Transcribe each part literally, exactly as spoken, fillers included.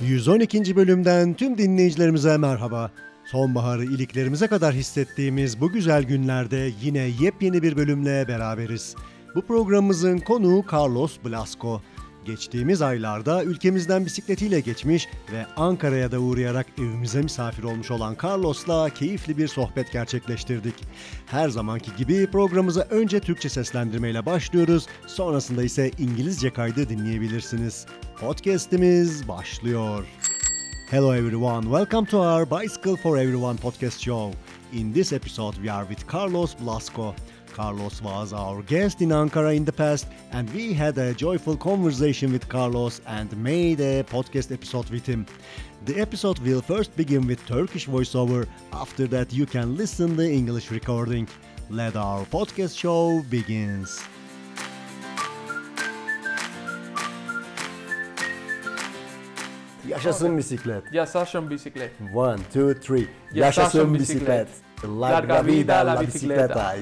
yüz on ikinci bölümden tüm dinleyicilerimize merhaba. Sonbaharı iliklerimize kadar hissettiğimiz bu güzel günlerde yine yepyeni bir bölümle beraberiz. Bu programımızın konuğu Carlos Blasco. Geçtiğimiz aylarda ülkemizden bisikletiyle geçmiş ve Ankara'ya da uğrayarak evimize misafir olmuş olan Carlos'la keyifli bir sohbet gerçekleştirdik. Her zamanki gibi programımıza önce Türkçe seslendirmeyle başlıyoruz, sonrasında ise İngilizce kaydı dinleyebilirsiniz. Podcast'imiz başlıyor. Hello everyone, welcome to our Bicycle for Everyone podcast show. In this episode we are with Carlos Blasco. Carlos was our guest in Ankara in the past, and we had a joyful conversation with Carlos and made a podcast episode with him. The episode will first begin with Turkish voiceover. After that, you can listen the English recording. Let our podcast show begins. Yaşasın bisiklet. Yaşasın bisiklet. One, two, three. Yaşasın bisiklet. Larga vida la bicicleta.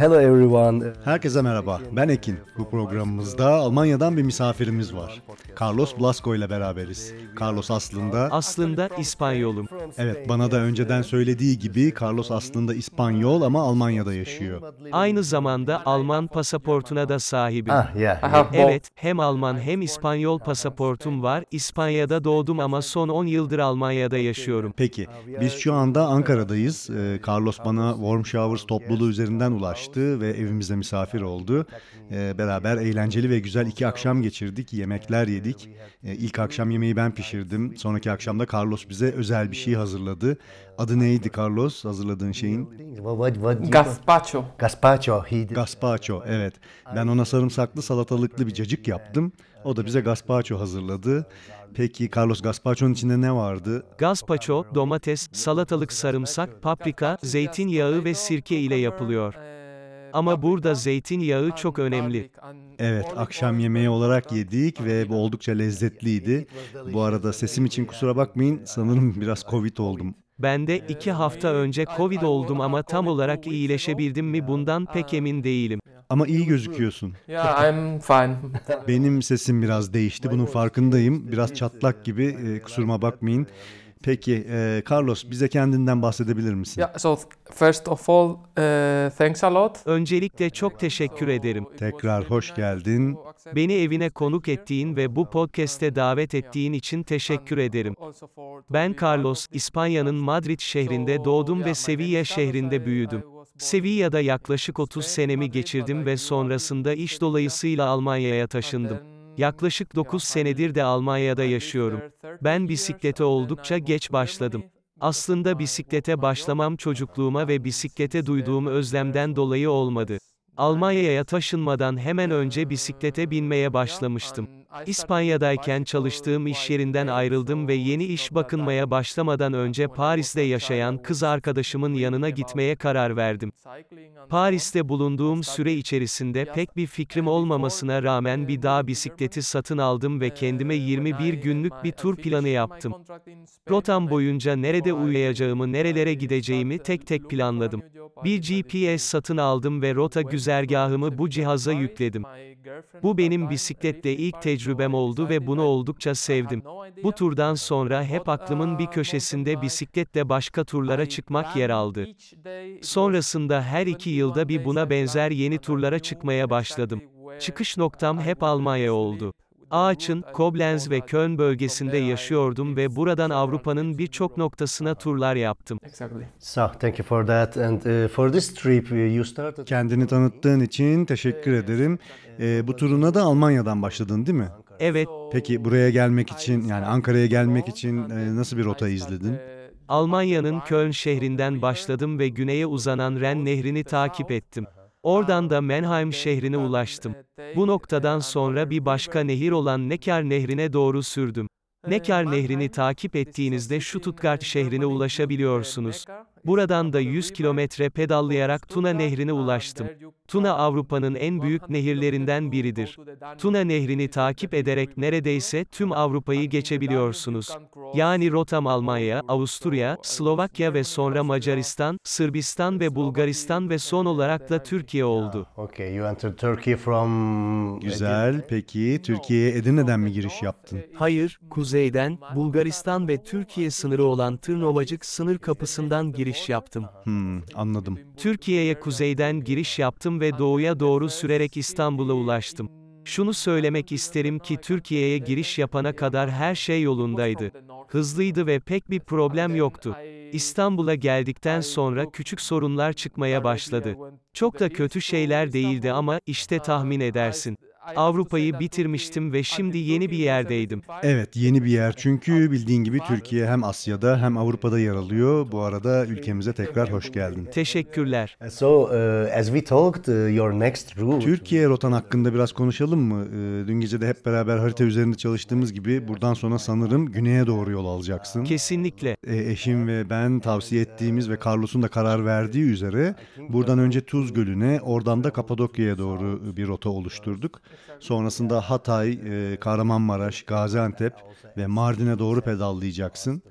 Hello everyone. Herkese merhaba. Ben Ekin. Bu programımızda Almanya'dan bir misafirimiz var. Carlos Blasco ile beraberiz. Carlos aslında... Aslında İspanyolum. Evet, bana da önceden söylediği gibi Carlos aslında İspanyol ama Almanya'da yaşıyor. Aynı zamanda Alman pasaportuna da sahibim. Ah, yeah. Evet, hem Alman hem İspanyol pasaportum var. İspanya'da doğdum ama son on yıldır Almanya'da yaşıyorum. Peki, biz şu anda Ankara'dayız. Ee, Carlos bana Warmshowers topluluğu üzerinden ulaştı ve evimize misafir oldu. Ee, beraber eğlenceli ve güzel iki akşam geçirdik, yemekler yedik. Ee, ilk akşam yemeği ben pişirdim. Sonraki akşamda Carlos bize özel bir şey hazırladı. Adı neydi Carlos, hazırladığın şeyin? Gazpacho. Gazpacho. Gazpacho, evet. Ben ona sarımsaklı salatalıklı bir cacık yaptım. O da bize gazpacho hazırladı. Peki Carlos, gazpacho'nun içinde ne vardı? Gazpacho, domates, salatalık, sarımsak, paprika, zeytinyağı ve sirke ile yapılıyor. Ama burada zeytinyağı çok önemli. Evet, akşam yemeği olarak yedik ve bu oldukça lezzetliydi. Bu arada sesim için kusura bakmayın, sanırım biraz Covid oldum. Ben de iki hafta önce Covid oldum ama tam olarak iyileşebildim mi bundan pek emin değilim. Ama iyi gözüküyorsun. Yeah, I'm fine. Benim sesim biraz değişti, bunun farkındayım. Biraz çatlak gibi, e, kusuruma bakmayın. Peki, e, Carlos, bize kendinden bahsedebilir misin? Yeah, so first of all, uh, thanks a lot. Öncelikle çok teşekkür ederim. Tekrar hoş geldin. Beni evine konuk ettiğin ve bu podcast'e davet ettiğin için teşekkür ederim. Ben Carlos, İspanya'nın Madrid şehrinde doğdum ve Sevilla şehrinde büyüdüm. Sevilla'da yaklaşık otuz senemi geçirdim ve sonrasında iş dolayısıyla Almanya'ya taşındım. Yaklaşık dokuz senedir de Almanya'da yaşıyorum. Ben bisiklete oldukça geç başladım. Aslında bisiklete başlamam çocukluğuma ve bisiklete duyduğum özlemden dolayı olmadı. Almanya'ya taşınmadan hemen önce bisiklete binmeye başlamıştım. İspanya'dayken çalıştığım iş yerinden ayrıldım ve yeni iş bakınmaya başlamadan önce Paris'te yaşayan kız arkadaşımın yanına gitmeye karar verdim. Paris'te bulunduğum süre içerisinde pek bir fikrim olmamasına rağmen bir dağ bisikleti satın aldım ve kendime yirmi bir günlük bir tur planı yaptım. Rotam boyunca nerede uyuyacağımı, nerelere gideceğimi tek tek planladım. Bir G P S satın aldım ve rota güzergahımı bu cihaza yükledim. Bu benim bisikletle ilk tecrübem oldu ve bunu oldukça sevdim. Bu turdan sonra hep aklımın bir köşesinde bisikletle başka turlara çıkmak yer aldı. Sonrasında her iki yılda bir buna benzer yeni turlara çıkmaya başladım. Çıkış noktam hep Almanya oldu. Aachen, Koblenz ve Köln bölgesinde yaşıyordum ve buradan Avrupa'nın birçok noktasına turlar yaptım. Kendini tanıttığın için teşekkür ederim. Ee, bu turuna da Almanya'dan başladın, değil mi? Evet. Peki buraya gelmek için, yani Ankara'ya gelmek için e, nasıl bir rota izledin? Almanya'nın Köln şehrinden başladım ve güneye uzanan Ren Nehri'ni takip ettim. Oradan da Mannheim şehrine ulaştım. Bu noktadan sonra bir başka nehir olan Neckar nehrine doğru sürdüm. Neckar nehrini takip ettiğinizde Stuttgart şehrine ulaşabiliyorsunuz. Buradan da yüz kilometre pedallayarak Tuna Nehri'ne ulaştım. Tuna Avrupa'nın en büyük nehirlerinden biridir. Tuna Nehri'ni takip ederek neredeyse tüm Avrupa'yı geçebiliyorsunuz. Yani rotam Almanya, Avusturya, Slovakya ve sonra Macaristan, Sırbistan ve Bulgaristan ve son olarak da Türkiye oldu. Güzel, peki Türkiye'ye Edirne'den mi giriş yaptın? Hayır, kuzeyden, Bulgaristan ve Türkiye sınırı olan Tırnovacık sınır kapısından giriş yaptım. Hmm, anladım. Türkiye'ye kuzeyden giriş yaptım ve doğuya doğru sürerek İstanbul'a ulaştım. Şunu söylemek isterim ki Türkiye'ye giriş yapana kadar her şey yolundaydı. Hızlıydı ve pek bir problem yoktu. İstanbul'a geldikten sonra küçük sorunlar çıkmaya başladı. Çok da kötü şeyler değildi ama işte tahmin edersin. Avrupa'yı bitirmiştim ve şimdi yeni bir yerdeydim. Evet, yeni bir yer çünkü bildiğin gibi Türkiye hem Asya'da hem Avrupa'da yer alıyor. Bu arada ülkemize tekrar hoş geldin. Teşekkürler. Türkiye rotan hakkında biraz konuşalım mı? Dün gece de hep beraber harita üzerinde çalıştığımız gibi buradan sonra sanırım güneye doğru yol alacaksın. Kesinlikle. E, eşim ve ben tavsiye ettiğimiz ve Carlos'un da karar verdiği üzere buradan önce Tuz Gölü'ne, oradan da Kapadokya'ya doğru bir rota oluşturduk. Sonrasında Hatay, Kahramanmaraş, Gaziantep ve Mardin'e doğru pedallayacaksın.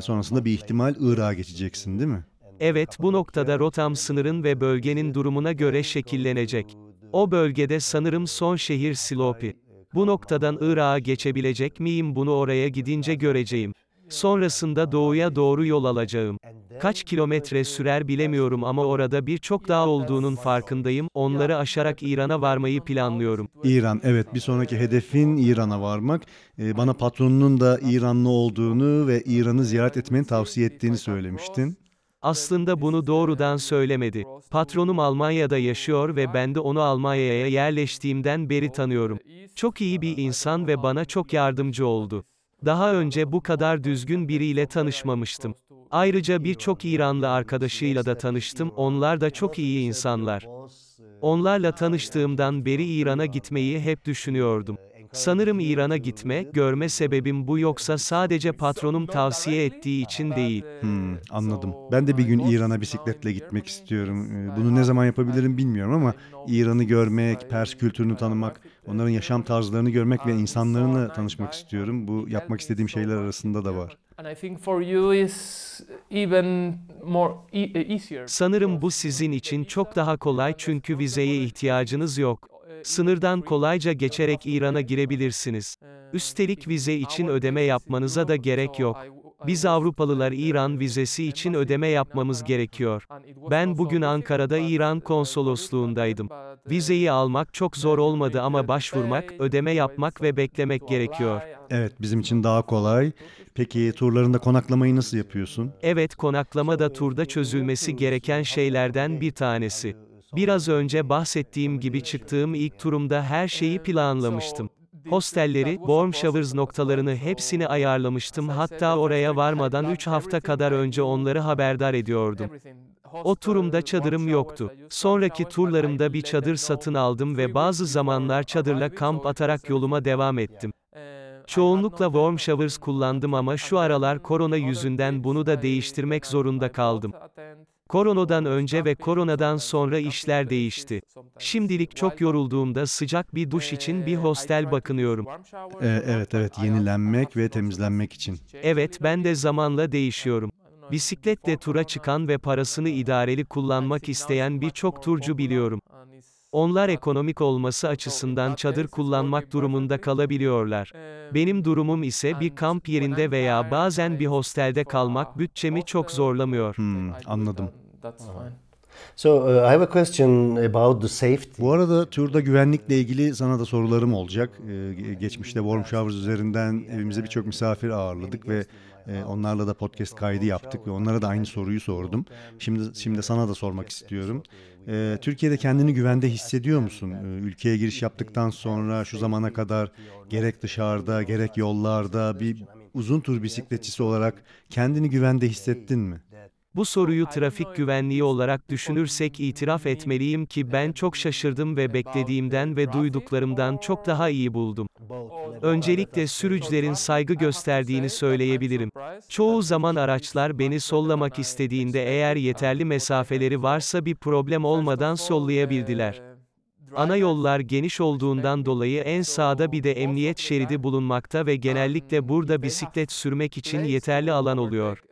Sonrasında bir ihtimal Irak'a geçeceksin, değil mi? Evet, bu noktada rotam sınırın ve bölgenin durumuna göre şekillenecek. O bölgede sanırım son şehir Silopi. Bu noktadan Irak'a geçebilecek miyim, bunu oraya gidince göreceğim. Sonrasında doğuya doğru yol alacağım. Kaç kilometre sürer bilemiyorum ama orada birçok dağ olduğunun farkındayım. Onları aşarak İran'a varmayı planlıyorum. İran, evet, bir sonraki hedefin İran'a varmak. Ee, bana patronunun da İranlı olduğunu ve İran'ı ziyaret etmeni tavsiye ettiğini söylemiştin. Aslında bunu doğrudan söylemedi. Patronum Almanya'da yaşıyor ve ben de onu Almanya'ya yerleştiğimden beri tanıyorum. Çok iyi bir insan ve bana çok yardımcı oldu. Daha önce bu kadar düzgün biriyle tanışmamıştım. Ayrıca birçok İranlı arkadaşıyla da tanıştım, onlar da çok iyi insanlar. Onlarla tanıştığımdan beri İran'a gitmeyi hep düşünüyordum. Sanırım İran'a gitme, görme sebebim bu yoksa sadece patronum tavsiye ettiği için değil. Hmm, anladım. Ben de bir gün İran'a bisikletle gitmek istiyorum. Bunu ne zaman yapabilirim bilmiyorum ama İran'ı görmek, Pers kültürünü tanımak, onların yaşam tarzlarını görmek ve insanlarla tanışmak istiyorum. Bu yapmak istediğim şeyler arasında da var. Sanırım bu sizin için çok daha kolay çünkü vizeye ihtiyacınız yok. Sınırdan kolayca geçerek İran'a girebilirsiniz. Üstelik vize için ödeme yapmanıza da gerek yok. Biz Avrupalılar İran vizesi için ödeme yapmamız gerekiyor. Ben bugün Ankara'da İran konsolosluğundaydım. Vizeyi almak çok zor olmadı ama başvurmak, ödeme yapmak ve beklemek gerekiyor. Evet, bizim için daha kolay. Peki turlarında konaklamayı nasıl yapıyorsun? Evet, konaklama da turda çözülmesi gereken şeylerden bir tanesi. Biraz önce bahsettiğim gibi çıktığım ilk turumda her şeyi planlamıştım. Hostelleri, Warmshowers noktalarını hepsini ayarlamıştım, hatta oraya varmadan üç hafta kadar önce onları haberdar ediyordum. O turumda çadırım yoktu. Sonraki turlarımda bir çadır satın aldım ve bazı zamanlar çadırla kamp atarak yoluma devam ettim. Çoğunlukla Warmshowers kullandım ama şu aralar korona yüzünden bunu da değiştirmek zorunda kaldım. Koronadan önce ve koronadan sonra işler değişti. Şimdilik çok yorulduğumda sıcak bir duş için bir hostel bakınıyorum. Ee, evet evet, yenilenmek ve temizlenmek için. Evet, ben de zamanla değişiyorum. Bisikletle tura çıkan ve parasını idareli kullanmak isteyen birçok turcu biliyorum. Onlar ekonomik olması açısından çadır kullanmak durumunda kalabiliyorlar. Benim durumum ise bir kamp yerinde veya bazen bir hostelde kalmak bütçemi çok zorlamıyor. Hmm, anladım. So, uh, I have a question about the safety. Bu arada turda güvenlikle ilgili sana da sorularım olacak. Ee, geçmişte Warmshowers üzerinden evimize birçok misafir ağırladık ve e, onlarla da podcast kaydı yaptık ve onlara da aynı soruyu sordum. Şimdi şimdi sana da sormak istiyorum. Ee, Türkiye'de kendini güvende hissediyor musun? Ee, ülkeye giriş yaptıktan sonra şu zamana kadar gerek dışarıda gerek yollarda bir uzun tur bisikletçisi olarak kendini güvende hissettin mi? Bu soruyu trafik güvenliği olarak düşünürsek itiraf etmeliyim ki ben çok şaşırdım ve beklediğimden ve duyduklarımdan çok daha iyi buldum. Öncelikle sürücülerin saygı gösterdiğini söyleyebilirim. Çoğu zaman araçlar beni sollamak istediğinde eğer yeterli mesafeleri varsa bir problem olmadan sollayabildiler. Ana yollar geniş olduğundan dolayı en sağda bir de emniyet şeridi bulunmakta ve genellikle burada bisiklet sürmek için yeterli alan oluyor.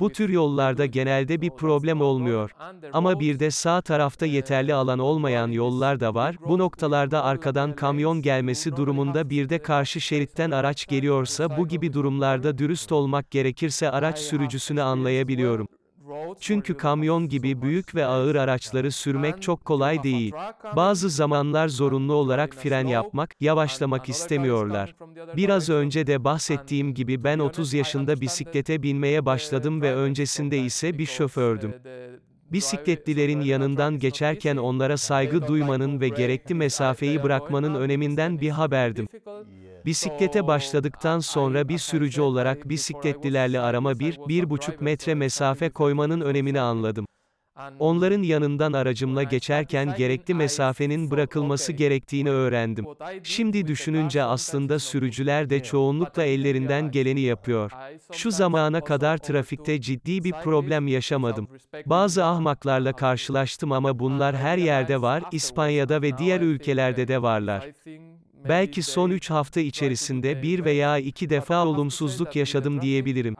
Bu tür yollarda genelde bir problem olmuyor. Ama bir de sağ tarafta yeterli alan olmayan yollar da var. Bu noktalarda arkadan kamyon gelmesi durumunda bir de karşı şeritten araç geliyorsa bu gibi durumlarda dürüst olmak gerekirse araç sürücüsünü anlayabiliyorum. Çünkü kamyon gibi büyük ve ağır araçları sürmek çok kolay değil. Bazı zamanlar zorunlu olarak fren yapmak, yavaşlamak istemiyorlar. Biraz önce de bahsettiğim gibi ben otuz yaşında bisiklete binmeye başladım ve öncesinde ise bir şofördüm. Bisikletlilerin yanından geçerken onlara saygı duymanın ve gerekli mesafeyi bırakmanın öneminden bir haberdim. Bisiklete başladıktan sonra bir sürücü olarak bisikletlilerle arama bir, bir buçuk metre mesafe koymanın önemini anladım. Onların yanından aracımla geçerken gerekli mesafenin bırakılması gerektiğini öğrendim. Şimdi düşününce aslında sürücüler de çoğunlukla ellerinden geleni yapıyor. Şu zamana kadar trafikte ciddi bir problem yaşamadım. Bazı ahmaklarla karşılaştım ama bunlar her yerde var, İspanya'da ve diğer ülkelerde de varlar. Belki son üç hafta içerisinde bir veya iki defa olumsuzluk yaşadım diyebilirim.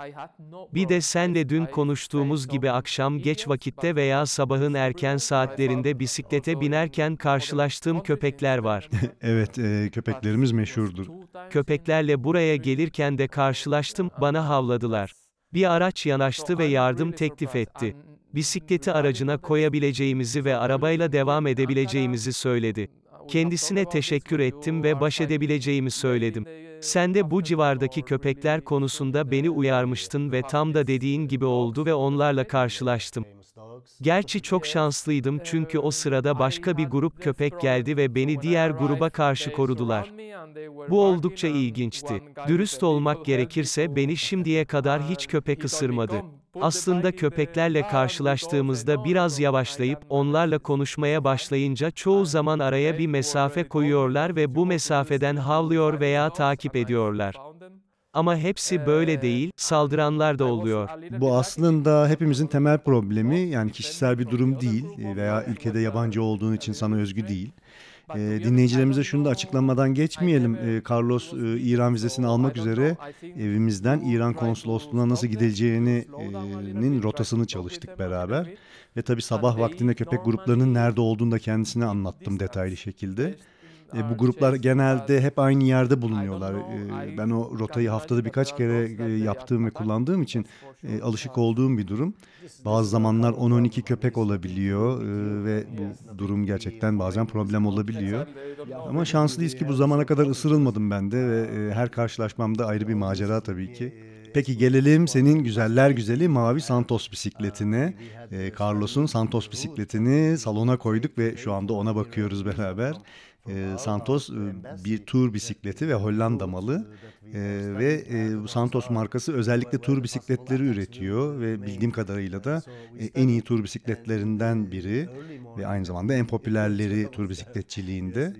Bir de senle dün konuştuğumuz gibi akşam geç vakitte veya sabahın erken saatlerinde bisiklete binerken karşılaştığım köpekler var. Evet, e, köpeklerimiz meşhurdur. Köpeklerle buraya gelirken de karşılaştım, bana havladılar. Bir araç yanaştı ve yardım teklif etti. Bisikleti aracına koyabileceğimizi ve arabayla devam edebileceğimizi söyledi. Kendisine teşekkür ettim ve baş edebileceğimi söyledim. Sen de bu civardaki köpekler konusunda beni uyarmıştın ve tam da dediğin gibi oldu ve onlarla karşılaştım. Gerçi çok şanslıydım çünkü o sırada başka bir grup köpek geldi ve beni diğer gruba karşı korudular. Bu oldukça ilginçti. Dürüst olmak gerekirse beni şimdiye kadar hiç köpek ısırmadı. Aslında köpeklerle karşılaştığımızda biraz yavaşlayıp, onlarla konuşmaya başlayınca çoğu zaman araya bir mesafe koyuyorlar ve bu mesafeden havlıyor veya takip ediyorlar. Ama hepsi böyle değil, saldıranlar da oluyor. Bu aslında hepimizin temel problemi, yani kişisel bir durum değil veya ülkede yabancı olduğun için sana özgü değil. E, dinleyicilerimize şunu da açıklamadan geçmeyelim. E, Carlos e, İran vizesini almak üzere evimizden İran konsolosluğuna nasıl gidileceğinin e, rotasını çalıştık beraber. Ve tabii sabah vaktinde köpek gruplarının nerede olduğunu da kendisine anlattım detaylı şekilde. E, bu gruplar genelde hep aynı yerde bulunuyorlar. E, ben o rotayı haftada birkaç kere e, yaptığım ve kullandığım için e, alışık olduğum bir durum. Bazı zamanlar on on iki köpek olabiliyor e, ve bu durum gerçekten bazen problem olabiliyor. Ama şanslıyız ki bu zamana kadar ısırılmadım ben de ve e, her karşılaşmamda ayrı bir macera tabii ki. Peki gelelim senin güzeller güzeli mavi Santos bisikletine. E, Carlos'un Santos bisikletini salona koyduk ve şu anda ona bakıyoruz beraber. E, Santos e, bir tur bisikleti ve Hollanda malı e, ve e, Santos markası özellikle tur bisikletleri üretiyor ve bildiğim kadarıyla da e, en iyi tur bisikletlerinden biri ve aynı zamanda en popülerleri tur bisikletçiliğinde.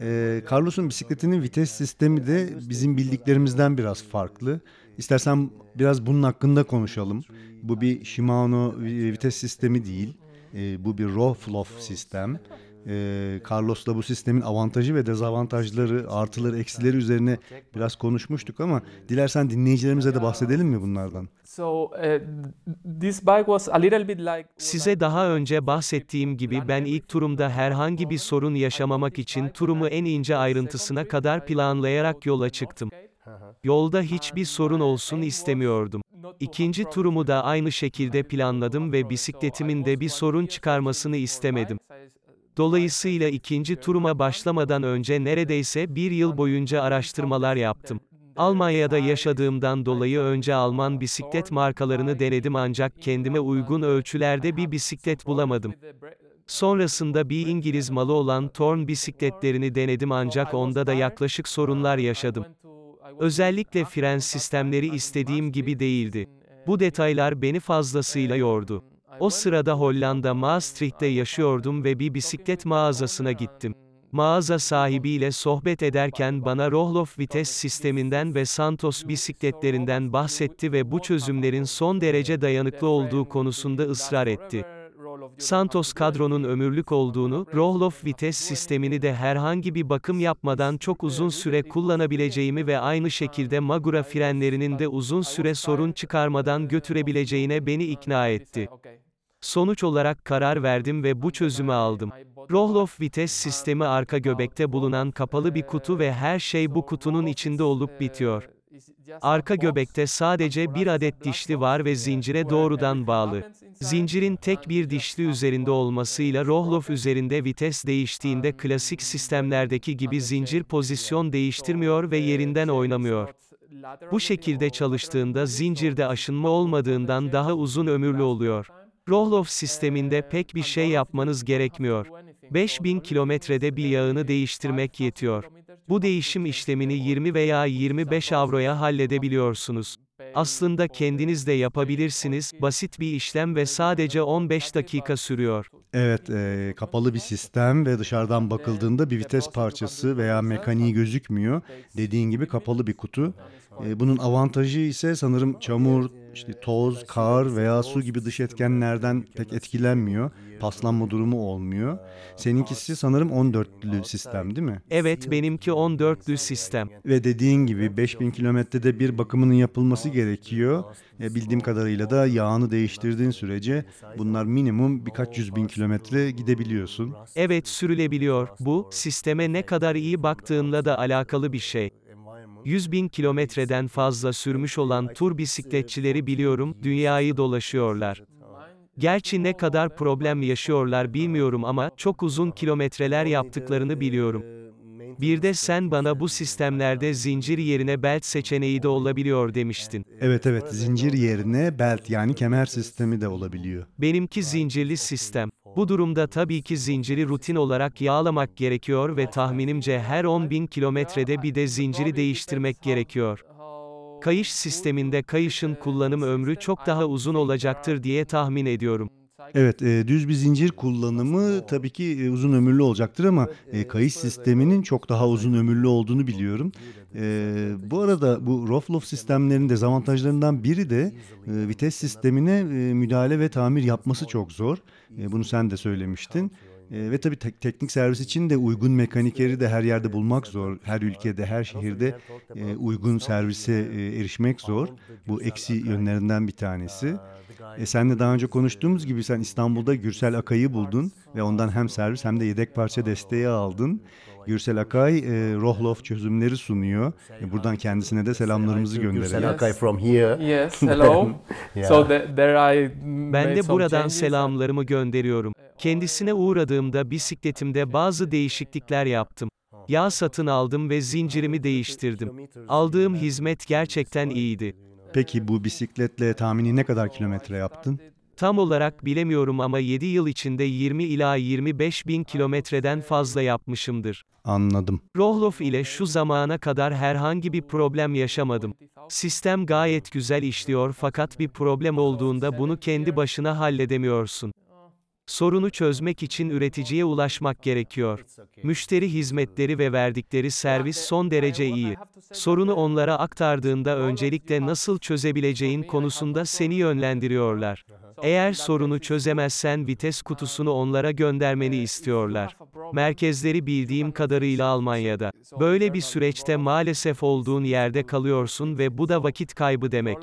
E, Carlos'un bisikletinin vites sistemi de bizim bildiklerimizden biraz farklı. İstersen biraz bunun hakkında konuşalım. Bu bir Shimano vites sistemi değil, e, bu bir Rohloff sistem. Ee, Carlos'la bu sistemin avantajı ve dezavantajları, artıları, eksileri üzerine biraz konuşmuştuk ama dilersen dinleyicilerimize de bahsedelim mi bunlardan? Size daha önce bahsettiğim gibi ben ilk turumda herhangi bir sorun yaşamamak için turumu en ince ayrıntısına kadar planlayarak yola çıktım. Yolda hiçbir sorun olsun istemiyordum. İkinci turumu da aynı şekilde planladım ve bisikletimin de bir sorun çıkarmasını istemedim. Dolayısıyla ikinci turuma başlamadan önce neredeyse bir yıl boyunca araştırmalar yaptım. Almanya'da yaşadığımdan dolayı önce Alman bisiklet markalarını denedim ancak kendime uygun ölçülerde bir bisiklet bulamadım. Sonrasında bir İngiliz malı olan Thorn bisikletlerini denedim ancak onda da yaklaşık sorunlar yaşadım. Özellikle fren sistemleri istediğim gibi değildi. Bu detaylar beni fazlasıyla yordu. O sırada Hollanda Maastricht'te yaşıyordum ve bir bisiklet mağazasına gittim. Mağaza sahibiyle sohbet ederken bana Rohloff vites sisteminden ve Santos bisikletlerinden bahsetti ve bu çözümlerin son derece dayanıklı olduğu konusunda ısrar etti. Santos kadronun ömürlük olduğunu, Rohloff vites sistemini de herhangi bir bakım yapmadan çok uzun süre kullanabileceğimi ve aynı şekilde Magura frenlerinin de uzun süre sorun çıkarmadan götürebileceğine beni ikna etti. Sonuç olarak karar verdim ve bu çözümü aldım. Rohloff vites sistemi arka göbekte bulunan kapalı bir kutu ve her şey bu kutunun içinde olup bitiyor. Arka göbekte sadece bir adet dişli var ve zincire doğrudan bağlı. Zincirin tek bir dişli üzerinde olmasıyla Rohloff üzerinde vites değiştiğinde klasik sistemlerdeki gibi zincir pozisyon değiştirmiyor ve yerinden oynamıyor. Bu şekilde çalıştığında zincirde aşınma olmadığından daha uzun ömürlü oluyor. Rohloff sisteminde pek bir şey yapmanız gerekmiyor. beş bin kilometrede bir yağını değiştirmek yetiyor. Bu değişim işlemini yirmi veya yirmi beş avroya halledebiliyorsunuz. Aslında kendiniz de yapabilirsiniz, basit bir işlem ve sadece on beş dakika sürüyor. Evet, e, kapalı bir sistem ve dışarıdan bakıldığında bir vites parçası veya mekaniği gözükmüyor. Dediğin gibi kapalı bir kutu. E, bunun avantajı ise sanırım çamur, işte toz, kar veya su gibi dış etkenlerden pek etkilenmiyor. Paslanma durumu olmuyor. Seninkisi sanırım on dörtlü sistem değil mi? Evet, benimki on dörtlü sistem. Ve dediğin gibi beş bin kilometrede bir bakımının yapılması gerekiyor. E, bildiğim kadarıyla da yağını değiştirdiğin sürece bunlar minimum birkaç yüz bin kilometre gidebiliyorsun. Evet, sürülebiliyor. Bu, sisteme ne kadar iyi baktığınla da alakalı bir şey. yüz bin kilometreden fazla sürmüş olan tur bisikletçileri biliyorum, dünyayı dolaşıyorlar. Gerçi ne kadar problem yaşıyorlar bilmiyorum ama çok uzun kilometreler yaptıklarını biliyorum. Bir de sen bana bu sistemlerde zincir yerine belt seçeneği de olabiliyor demiştin. Evet evet, zincir yerine belt yani kemer sistemi de olabiliyor. Benimki zincirli sistem. Bu durumda tabii ki zinciri rutin olarak yağlamak gerekiyor ve tahminimce her on bin kilometrede bir de zinciri değiştirmek gerekiyor. Kayış sisteminde kayışın kullanım ömrü çok daha uzun olacaktır diye tahmin ediyorum. Evet, e, düz bir zincir kullanımı tabii ki e, uzun ömürlü olacaktır ama e, kayış sisteminin çok daha uzun ömürlü olduğunu biliyorum. E, bu arada bu Rohloff sistemlerinin dezavantajlarından biri de e, vites sistemine e, müdahale ve tamir yapması çok zor. E, bunu sen de söylemiştin. E, ve tabii te- teknik servis için de uygun mekanikeri de her yerde bulmak zor. Her ülkede, her şehirde e, uygun servise e, erişmek zor. Bu eksi yönlerinden bir tanesi. E, senle daha önce konuştuğumuz gibi sen İstanbul'da Gürsel Akay'ı buldun ve ondan hem servis hem de yedek parça desteği aldın. Gürsel Akay e, Rohloff çözümleri sunuyor. E, buradan kendisine de selamlarımızı gönderelim. Gürsel Akay from here. Yes, hello. So there I Ben de buradan selamlarımı gönderiyorum. Kendisine uğradığımda bisikletimde bazı değişiklikler yaptım. Yağ satın aldım ve zincirimi değiştirdim. Aldığım hizmet gerçekten iyiydi. Peki bu bisikletle tahmini ne kadar kilometre yaptın? Tam olarak bilemiyorum ama yedi yıl içinde yirmi ila yirmi beş bin kilometreden fazla yapmışımdır. Anladım. Rohloff ile şu zamana kadar herhangi bir problem yaşamadım. Sistem gayet güzel işliyor fakat bir problem olduğunda bunu kendi başına halledemiyorsun. Sorunu çözmek için üreticiye ulaşmak gerekiyor. Müşteri hizmetleri ve verdikleri servis son derece iyi. Sorunu onlara aktardığında öncelikle nasıl çözebileceğin konusunda seni yönlendiriyorlar. Eğer sorunu çözemezsen vites kutusunu onlara göndermeni istiyorlar. Merkezleri bildiğim kadarıyla Almanya'da. Böyle bir süreçte maalesef olduğun yerde kalıyorsun ve bu da vakit kaybı demek.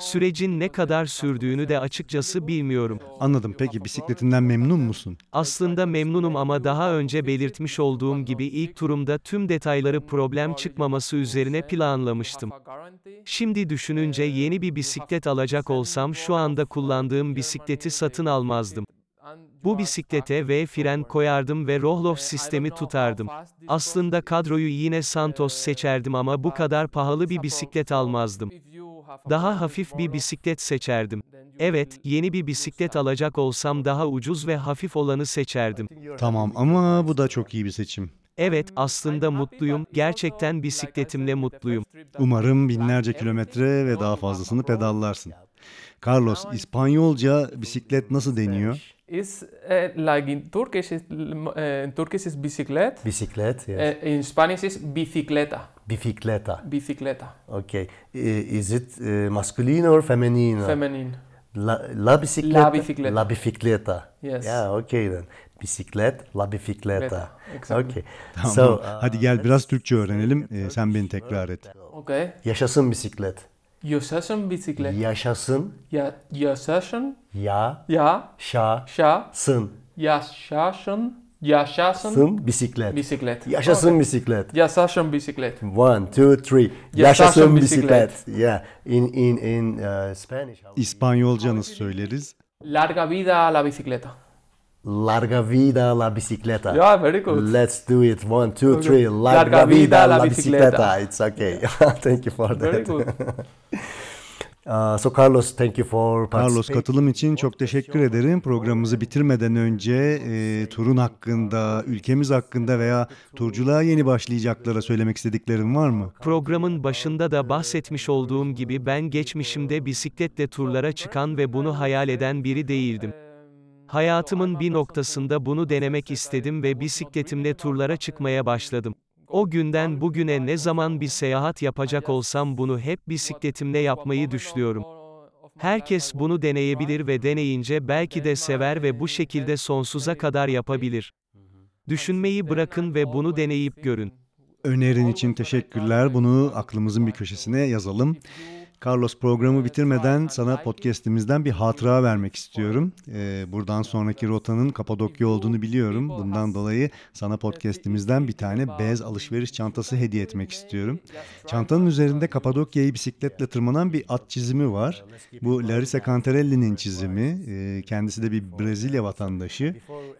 Sürecin ne kadar sürdüğünü de açıkçası bilmiyorum. Anladım. Peki bisikletinden memnun musun? Aslında memnunum ama daha önce belirtmiş olduğum gibi ilk turumda tüm detayları problem çıkmaması üzerine planlamıştım. Şimdi düşününce yeni bir bisiklet alacak olsam şu anda kullandığım bisikleti satın almazdım. Bu bisiklete V fren koyardım ve Rohloff sistemi tutardım. Aslında kadroyu yine Santos seçerdim ama bu kadar pahalı bir bisiklet almazdım. Daha hafif bir bisiklet seçerdim. Evet, yeni bir bisiklet alacak olsam daha ucuz ve hafif olanı seçerdim. Tamam ama bu da çok iyi bir seçim. Evet, aslında mutluyum, gerçekten bisikletimle mutluyum. Umarım binlerce kilometre ve daha fazlasını pedallarsın. Carlos, İspanyolca bisiklet nasıl deniyor? Is uh, like in Turkish, uh, in Turkish is bisiklet. Bisiklet, yes. Uh, in Spanish is bicicleta. Bicicleta. Bicicleta. Okay. Uh, is it uh, masculine or feminine? Feminine. La, la bicicleta. La bicicleta. La bicicleta. Yes. Yeah, okay then. Bisiklet, la bicicleta. Exactly. Okay. Tamam. So, uh, hadi gel biraz Türkçe öğrenelim. Ee, sen beni tekrar et. Okay. Yaşasın bisiklet. Yaşasın bisiklet. Yaşasın. Ya yaşasın. Ya. Ya. Şa. Şa. Sın. Yaşasın. Yaşasın. Sın bisiklet. Bisiklet. Yaşasın okay. bisiklet. Yaşasın bisiklet. One, two, three. Yaşasın, yaşasın bisiklet. bisiklet. Yeah. In in in uh, Spanish. İspanyolca nasıl söyleriz? Larga vida la bicicleta. Larga vida la bicicleta. Yeah, very good. Let's do it. One, two, okay. three. Larga, Larga vida la bicicleta. bicicleta. It's okay. Yeah. Thank you for that. Very good. uh, so Carlos, thank you for Carlos, katılım için çok teşekkür ederim. Programımızı bitirmeden önce e, turun hakkında, ülkemiz hakkında veya turculuğa yeni başlayacaklara söylemek istediklerin var mı? Programın başında da bahsetmiş olduğum gibi ben geçmişimde bisikletle turlara çıkan ve bunu hayal eden biri değildim. Hayatımın bir noktasında bunu denemek istedim ve bisikletimle turlara çıkmaya başladım. O günden bugüne ne zaman bir seyahat yapacak olsam bunu hep bisikletimle yapmayı düşünüyorum. Herkes bunu deneyebilir ve deneyince belki de sever ve bu şekilde sonsuza kadar yapabilir. Düşünmeyi bırakın ve bunu deneyip görün. Önerin için teşekkürler. Bunu aklımızın bir köşesine yazalım. Carlos, programı bitirmeden sana podcastimizden bir hatıra vermek istiyorum. Ee, buradan sonraki rotanın Kapadokya olduğunu biliyorum. Bundan dolayı sana podcastimizden bir tane bez alışveriş çantası hediye etmek istiyorum. Çantanın üzerinde Kapadokya'yı bisikletle tırmanan bir at çizimi var. Bu Larissa Cantarelli'nin çizimi. Ee, kendisi de bir Brezilya vatandaşı.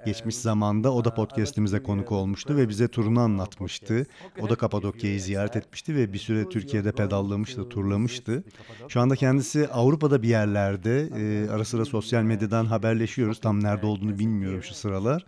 Geçmiş zamanda o da podcastimize konuk olmuştu ve bize turunu anlatmıştı. O da Kapadokya'yı ziyaret etmişti ve bir süre Türkiye'de pedallamıştı, turlamıştı. Şu anda kendisi Avrupa'da bir yerlerde, e, ara sıra sosyal medyadan haberleşiyoruz. Tam nerede olduğunu bilmiyorum şu sıralar.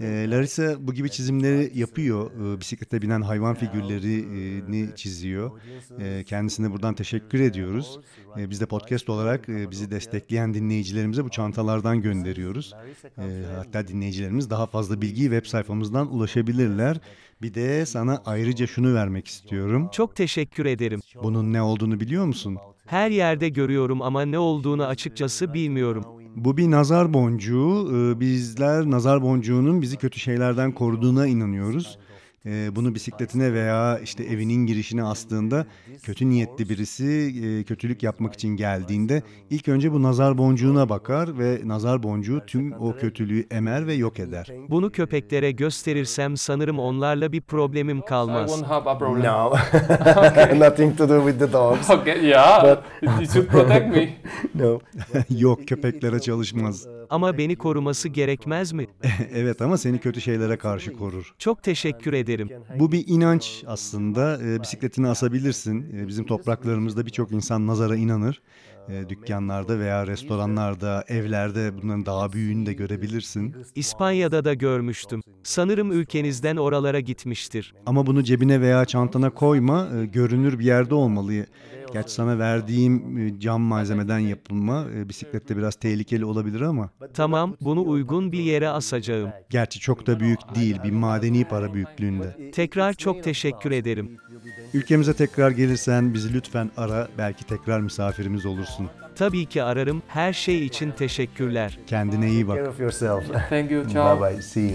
E, Larissa bu gibi çizimleri yapıyor. E, bisiklete binen hayvan figürlerini çiziyor. E, kendisine buradan teşekkür ediyoruz. E, biz de podcast olarak e, bizi destekleyen dinleyicilerimize bu çantalardan gönderiyoruz. E, hatta dinleyicilerimiz daha fazla bilgiyi web sayfamızdan ulaşabilirler. Bir de sana ayrıca şunu vermek istiyorum. Çok teşekkür ederim. Bunun ne olduğunu biliyor musun? Her yerde görüyorum ama ne olduğunu açıkçası bilmiyorum. Bu bir nazar boncuğu. Bizler nazar boncuğunun bizi kötü şeylerden koruduğuna inanıyoruz. Bunu bisikletine veya işte evinin girişine astığında, kötü niyetli birisi kötülük yapmak için geldiğinde ilk önce bu nazar boncuğuna bakar ve nazar boncuğu tüm o kötülüğü emer ve yok eder. Bunu köpeklere gösterirsem sanırım onlarla bir problemim kalmaz. No. Nothing to do with the dogs. Okay, yeah. You should protect me. No. Yok, köpeklere çalışmaz. Ama beni koruması gerekmez mi? Evet, ama seni kötü şeylere karşı korur. Çok teşekkür ederim. Bu bir inanç aslında. E, bisikletini asabilirsin. E, bizim topraklarımızda birçok insan nazara inanır. E, dükkanlarda veya restoranlarda, evlerde bunların daha büyüğünü de görebilirsin. İspanya'da da görmüştüm. Sanırım ülkenizden oralara gitmiştir. Ama bunu cebine veya çantana koyma. E, görünür bir yerde olmalı. Gerçi sana verdiğim cam malzemeden yapılma, bisiklette biraz tehlikeli olabilir ama. Tamam, bunu uygun bir yere asacağım. Gerçi çok da büyük değil, bir madeni para büyüklüğünde. Tekrar çok teşekkür ederim. Ülkemize tekrar gelirsen bizi lütfen ara, belki tekrar misafirimiz olursun. Tabii ki ararım, her şey için teşekkürler. Kendine iyi bak. Thank you, ciao. Bye bye, see you.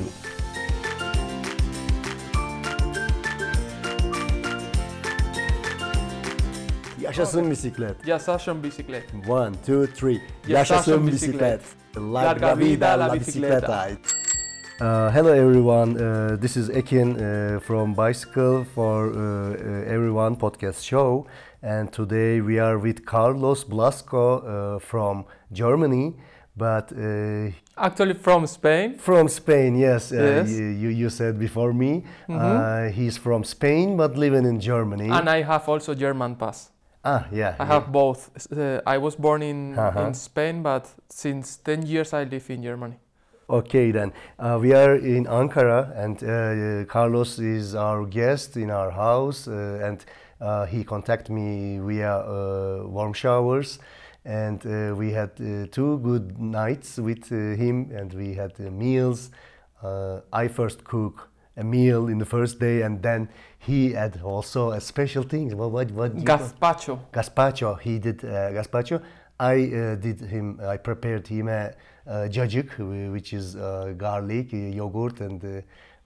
Yaşasın bisiklet. Yaşasın bisiklet. One, two, three. Yaşasın bisiklet. Larga vida la bicicleta. Uh, hello everyone. Uh, this is Ekin uh, from Bicycle for uh, Everyone podcast show. And today we are with Carlos Blasco uh, from Germany. But uh, actually from Spain. From Spain, yes. yes. Uh, you, you said before me. Mm-hmm. uh, he's from Spain but living in Germany. And I have also German pass. Ah, yeah. I yeah. have both. Uh, I was born in, uh-huh. in Spain, but since ten years I live in Germany. Okay, then. Uh, we are in Ankara, and uh, Carlos is our guest in our house, uh, and uh, he contacted me via uh, Warmshowers. and uh, we had uh, two good nights with uh, him, and we had uh, meals. Uh, I first cook a meal in the first day, and then he had also a special thing. What? What? what Gazpacho. Gazpacho. He did uh, gazpacho. I uh, did him. I prepared him a, a cacık, which is uh, garlic, yogurt, and. Uh,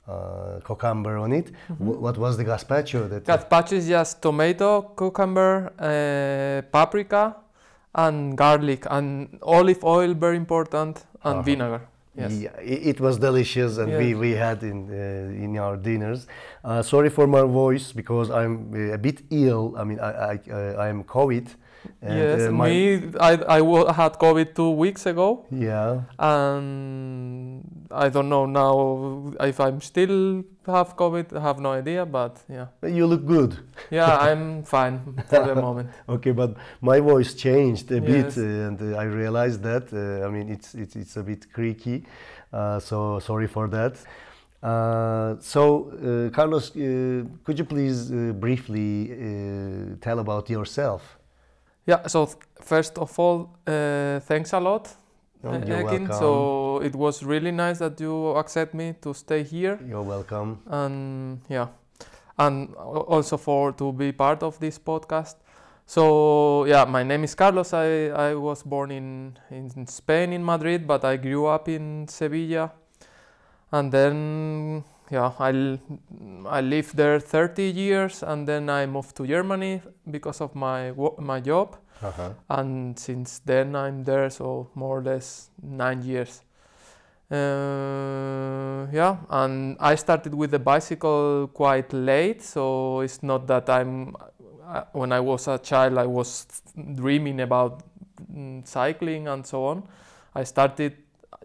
Uh, cucumber on it. Mm-hmm. w- what was the gazpacho? That gazpacho is just tomato, cucumber, uh, paprika, and garlic, and olive oil, very important, and uh-huh. vinegar. Yes, yeah, it was delicious, and yes. we, we had in uh, in our dinners. Uh, sorry for my voice because I'm a bit ill. I mean, I I, I am COVID. And yes, uh, my... me. I I had COVID two weeks ago. Yeah. And I don't know now if I'm still have COVID. I have no idea, but yeah. You look good. Yeah, I'm fine for the moment. Okay, but my voice changed a yes. bit, uh, and uh, I realized that. Uh, I mean, it's it's it's a bit creaky, uh, so sorry for that. Uh, so, uh, Carlos, uh, could you please uh, briefly uh, tell about yourself? Yeah, so th- first of all, uh, thanks a lot, oh, Ekin. So it was really nice that you accept me to stay here. You're welcome. And yeah, and also for to be part of this podcast. So yeah, my name is Carlos. I, I was born in, in Spain, in Madrid, but I grew up in Sevilla. And then, yeah, I, I lived there thirty years, and then I moved to Germany because of my my job. Uh-huh. And since then I'm there, so more or less nine years. Uh, yeah, and I started with the bicycle quite late, so it's not that I'm... When I was a child, I was dreaming about cycling and so on. I started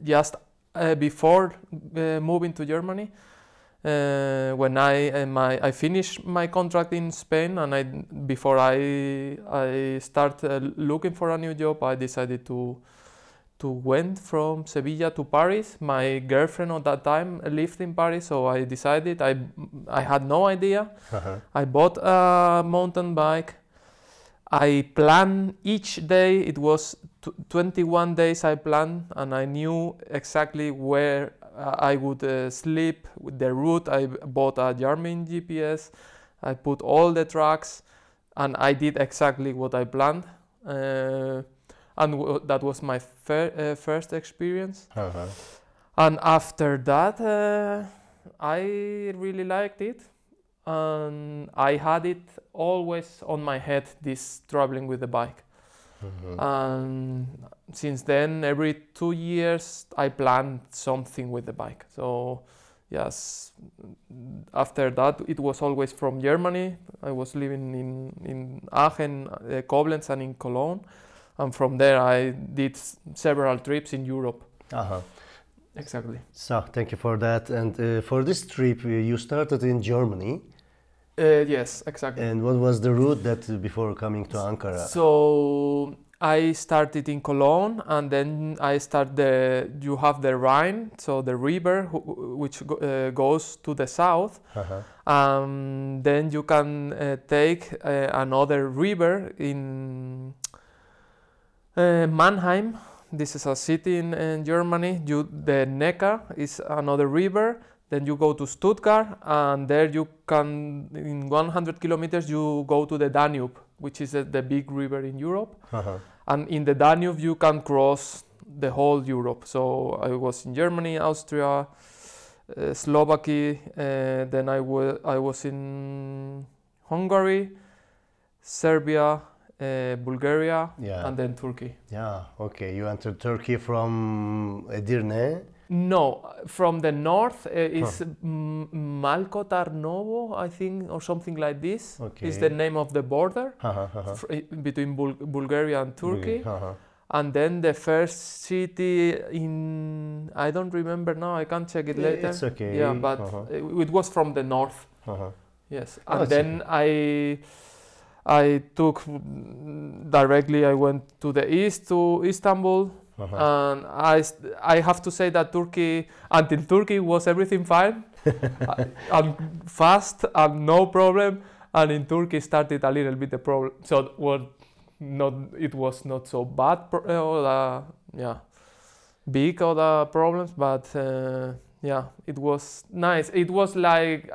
just Uh, before uh, moving to Germany, uh, when I uh, my I finished my contract in Spain, and I before I I start uh, looking for a new job, I decided to to went from Sevilla to Paris. My girlfriend at that time lived in Paris, so I decided I I had no idea. Uh-huh. I bought a mountain bike. I planned each day. It was twenty-one days I planned, and I knew exactly where uh, I would uh, sleep, with the route. I bought a Garmin G P S, I put all the tracks, and I did exactly what I planned. Uh, and w- that was my fir- uh, first experience. Uh-huh. And after that, uh, I really liked it. And I had it always on my head, this traveling with the bike. Mm-hmm. And since then, every two years, I planned something with the bike. So, yes, after that, it was always from Germany. I was living in, in Aachen, uh, Koblenz, and in Cologne. And from there, I did several trips in Europe. Uh-huh. Exactly. So, thank you for that. And uh, for this trip, you started in Germany. Uh, yes, exactly. And what was the route that uh, before coming to Ankara? So I started in Cologne, and then I start the. You have the Rhine, so the river who, which go, uh, goes to the south. Uh-huh. Um, then you can uh, take uh, another river in uh, Mannheim. This is a city in, in Germany. You, the Neckar is another river. Then you go to Stuttgart, and there you can, in one hundred kilometers, you go to the Danube, which is a, the big river in Europe. Uh-huh. And in the Danube, you can cross the whole Europe. So I was in Germany, Austria, uh, Slovakia, uh, then I, w- I was in Hungary, Serbia, Uh, Bulgaria, yeah. And then Turkey. Yeah, okay. You entered Turkey from Edirne? No, from the north uh, is huh. M- Malko Tarnovo, I think, or something like this. Okay. Is the name of the border uh-huh, uh-huh. Fr- between Bul- Bulgaria and Turkey. Uh-huh. And then the first city in... I don't remember now, I can check it later. It's okay. Yeah, but uh-huh. it, it was from the north. Uh-huh. Yes, and oh, then okay. I... I took directly. I went to the east to Istanbul, uh-huh. and I I have to say that Turkey until Turkey was everything fine, and fast and no problem. And in Turkey started a little bit the problem. So what not it was not so bad uh, all the, yeah big all the problems, but uh, yeah it was nice. It was like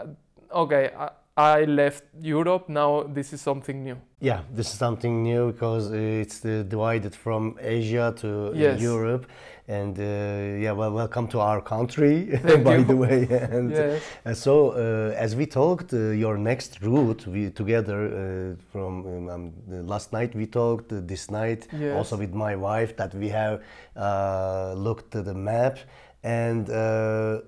okay, I, I left Europe. Now this is something new. Yeah, this is something new because it's uh, divided from Asia to yes. Europe, and uh, yeah, well, welcome to our country. by you. the way, and yes. uh, so uh, as we talked, uh, your next route we together uh, from um, last night we talked uh, this night yes. also with my wife that we have uh, looked at the map, and uh,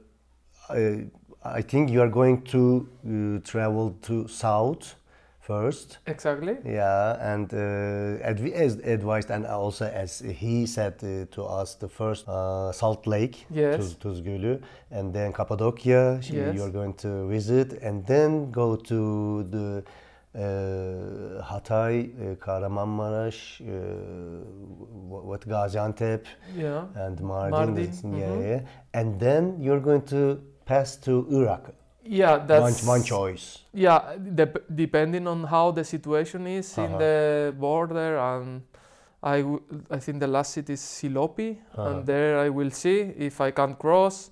I, I think you are going to uh, travel to south first. Exactly. Yeah, and uh, adv- as advised, and also as he said uh, to us, the first uh, Salt Lake, yes. Tuz Gölü, and then Kapadokya. Yes. You are going to visit, and then go to the uh, Hatay, uh, Kahramanmaraş, uh, what Gaziantep, yeah. and Mardin. Mardin. Yeah, mm-hmm. yeah, and then you are going to pass to Iraq. Yeah, that's one, one choice. Yeah, de- depending on how the situation is uh-huh. in the border, and I, w- I think the last city is Silopi, uh-huh. and there I will see if I can cross.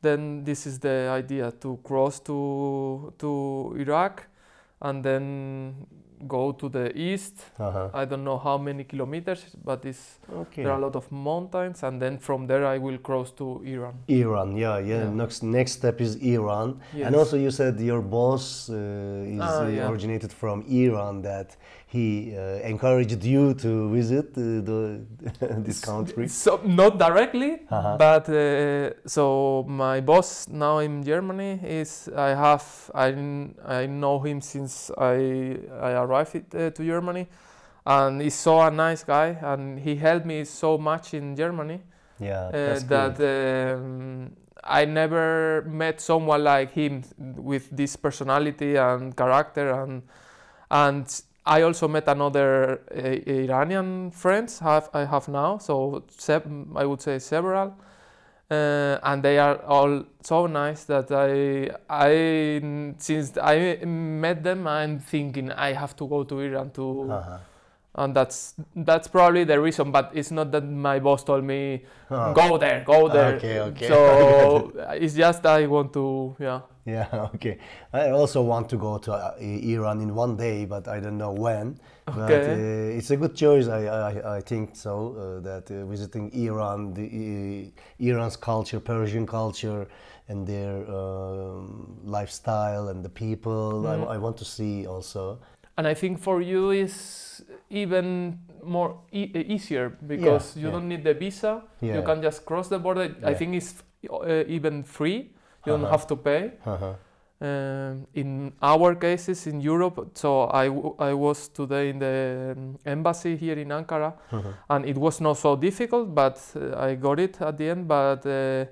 Then this is the idea, to cross to to Iraq, and then go to the east. Uh-huh. I don't know how many kilometers, but it's, okay. there are a lot of mountains, and then from there I will cross to Iran. Iran, yeah, yeah. yeah. Next, next step is Iran, yes. and also you said your boss uh, is ah, yeah. originated from Iran. That he uh, encouraged you to visit uh, the this country. So not directly, uh-huh. but uh, so my boss now in Germany is I have I I know him since I I arrived. Arrived uh, to Germany, and he's so a nice guy, and he helped me so much in Germany. Yeah, that's uh, that um, I never met someone like him with this personality and character, and and I also met another uh, Iranian friends have I have now, so se- I would say several. Uh, and they are all so nice that I, I since I met them, I'm thinking I have to go to Iran to, uh-huh. and that's that's probably the reason. But it's not that my boss told me oh. go there, go there. Okay, okay. So it's just I want to, yeah. Yeah, okay. I also want to go to uh, Iran in one day, but I don't know when. Okay. But uh, it's a good choice, I I, I think so, uh, that uh, visiting Iran, the, uh, Iran's culture, Persian culture, and their um, lifestyle and the people, mm-hmm. I, I want to see also. And I think for you is even more e- easier, because yeah, you yeah. don't need the visa, yeah. you can just cross the border. Yeah. I think it's uh, even free. You don't uh-huh. have to pay. Uh-huh. Uh, in our cases in Europe, so I, w- I was today in the embassy here in Ankara, uh-huh. and it was not so difficult, but uh, I got it at the end. But uh,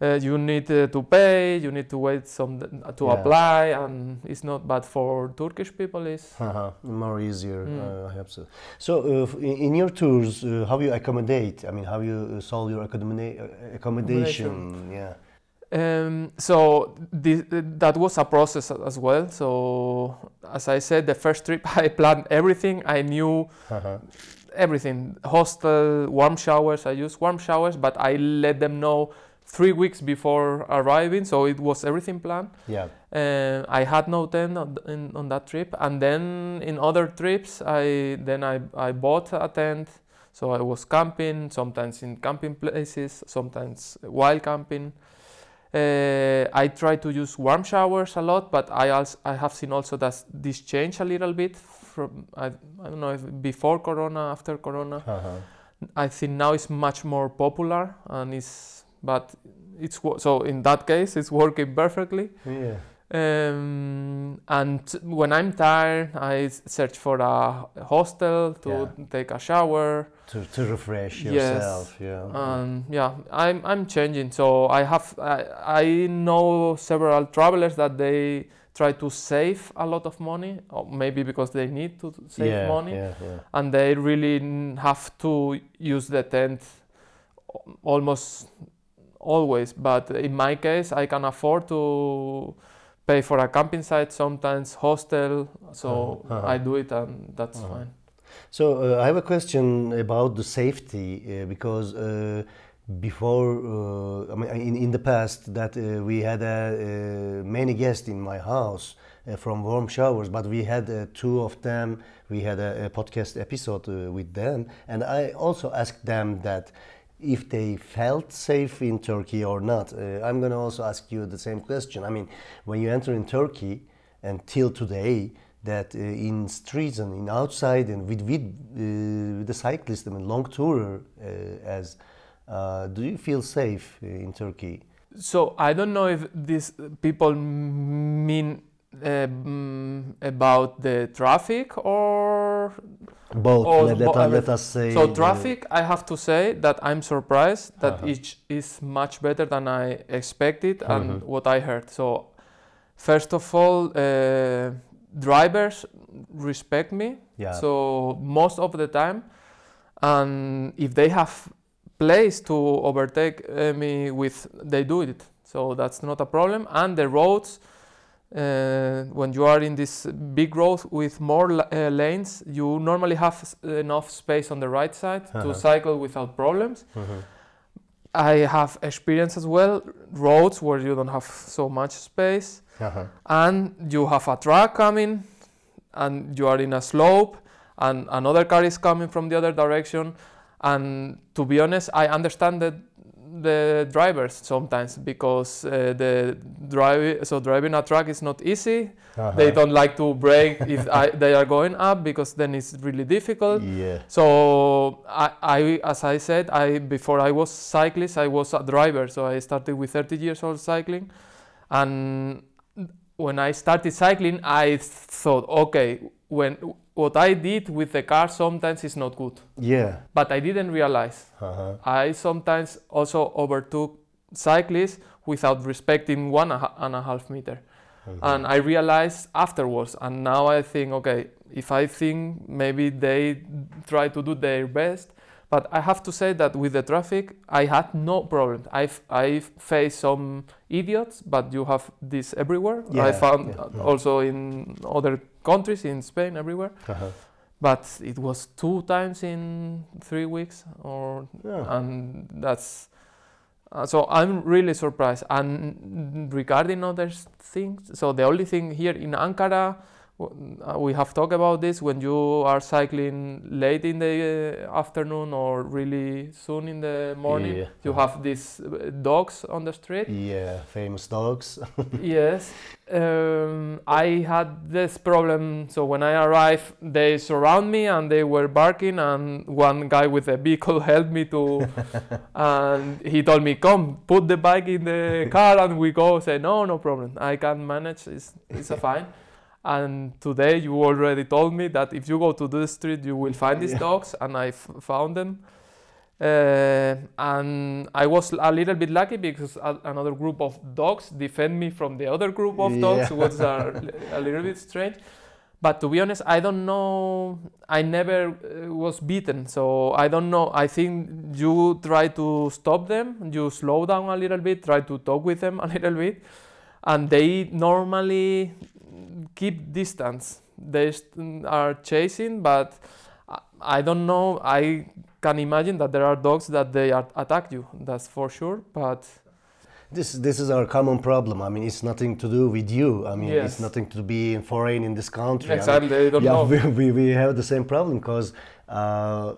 uh, you need uh, to pay, you need to wait some to yeah. apply, and it's not bad for Turkish people. It's uh-huh. more easier, mm. uh, I hope so. So, uh, in your tours, uh, how you accommodate? I mean, how you solve your accommoda- accommodation? Yeah. Um, so th- that was a process as well. So as I said, the first trip I planned everything. I knew uh-huh. everything. Hostel, warm showers. I used warm showers, but I let them know three weeks before arriving. So it was everything planned. Yeah. Uh, I had no tent on, in, on that trip, and then in other trips, I then I, I bought a tent. So I was camping, sometimes in camping places, sometimes wild camping. Uh, I try to use warm showers a lot, but I also I have seen also that this change a little bit from I, I don't know if before Corona, after Corona. Uh-huh. I think now it's much more popular, and it's but it's so in that case it's working perfectly. Yeah. Um, and when I'm tired, I search for a hostel to yeah. take a shower. To, to refresh yourself, yes. yeah. Um, yeah, I'm I'm changing. So I have I, I know several travelers that they try to save a lot of money, or maybe because they need to save yeah, money, yeah, yeah. and they really have to use the tent almost always. But in my case, I can afford to pay for a camping site, sometimes hostel, so uh-huh. I do it, and that's uh-huh. fine. So uh, I have a question about the safety uh, because uh, before, uh, I mean, in, in the past that uh, we had uh, uh, many guests in my house uh, from Warm Showers, but we had uh, two of them. We had a, a podcast episode uh, with them, and I also asked them that if they felt safe in Turkey or not. Uh, I'm going to also ask you the same question. I mean, when you enter in Turkey until today, that uh, in streets and in outside and with, with uh, the cyclist, I mean, long tourer uh, as, uh, do you feel safe in Turkey? So I don't know if these people mean uh, about the traffic or... Both, or let, bo- let us say... So traffic, the... I have to say that I'm surprised that uh-huh. it is much better than I expected and mm-hmm. what I heard. So first of all, uh, drivers respect me, yeah. so most of the time, and if they have place to overtake uh, me with, they do it, so that's not a problem. And the roads, uh, when you are in this big road with more uh, lanes, you normally have enough space on the right side uh-huh. to cycle without problems. Mm-hmm. I have experience as well, roads where you don't have so much space uh-huh. and you have a truck coming and you are in a slope and another car is coming from the other direction, and to be honest I understand that the drivers sometimes because uh, the drive so driving a truck is not easy. Uh-huh. They don't like to brake if I, they are going up because then it's really difficult. Yeah. So I, I, as I said, I before I was cyclist, I was a driver. So I started with thirty years old cycling, and when I started cycling, I thought, okay, when what I did with the car sometimes is not good. Yeah. But I didn't realize. Uh-huh. I sometimes also overtook cyclists without respecting one and a half meter. Okay. And I realized afterwards. And now I think, okay, if I think maybe they try to do their best. But I have to say that with the traffic, I had no problem. I've, I've faced some idiots, but you have this everywhere. Yeah, I found yeah, yeah. also in other countries, in Spain, everywhere. Uh-huh. But it was two times in three weeks, or yeah. and that's uh, so I'm really surprised. And regarding other things, so the only thing here in Ankara. We have talked about this when you are cycling late in the afternoon or really soon in the morning. Yeah. You have these dogs on the street. Yeah, famous dogs. Yes. Um, I had this problem. So when I arrived, they surround me and they were barking. And one guy with a vehicle helped me to. And he told me, come, put the bike in the car and we go. Say, no, no problem. I can manage. It's, it's a fine. And today you already told me that if you go to the street, you will find these yeah. dogs, and I f- found them. Uh, and I was a little bit lucky because a- another group of dogs defend me from the other group of yeah. dogs, which are a little bit strange. But to be honest, I don't know. I never uh, was beaten, so I don't know. I think you try to stop them, you slow down a little bit, try to talk with them a little bit, and they normally keep distance. They st- are chasing, but I, I don't know. I can imagine that there are dogs that they are, attack you. That's for sure. But this this is our common problem. I mean, it's nothing to do with you. I mean, yes. It's nothing to be foreign in this country. Exactly. I mean, I don't yeah, know. We, we we have the same problem because uh,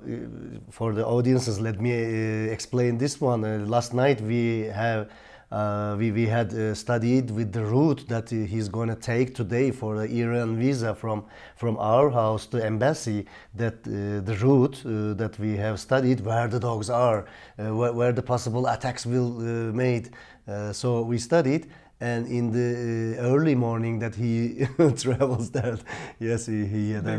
for the audiences, let me uh, explain this one. Uh, last night we have. Uh, we, we had uh, studied with the route that uh, he's going to take today for the Iran visa from, from our house to embassy, that uh, the route uh, that we have studied where the dogs are, uh, where, where the possible attacks will uh, made. Uh, so we studied, and in the uh, early morning that he travels there, yes, he, he had a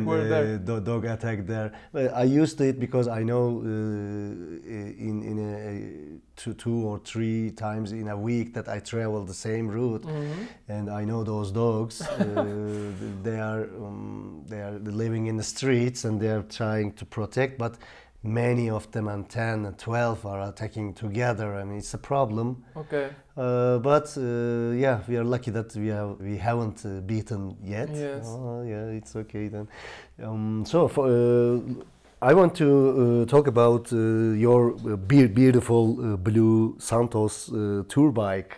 uh, dog attack there. But I used to it because I know uh, in, in a, two, two or three times in a week that I travel the same route, mm-hmm. and I know those dogs. uh, they are um, they are living in the streets and they are trying to protect, but many of them, and ten and twelve are attacking together. I mean, it's a problem. Okay. Uh, but uh, yeah, we are lucky that we have we haven't uh, beaten yet. Yes. Oh, yeah, it's okay then. Um, so for, uh, I want to uh, talk about uh, your be- beautiful uh, blue Santos uh, tour bike,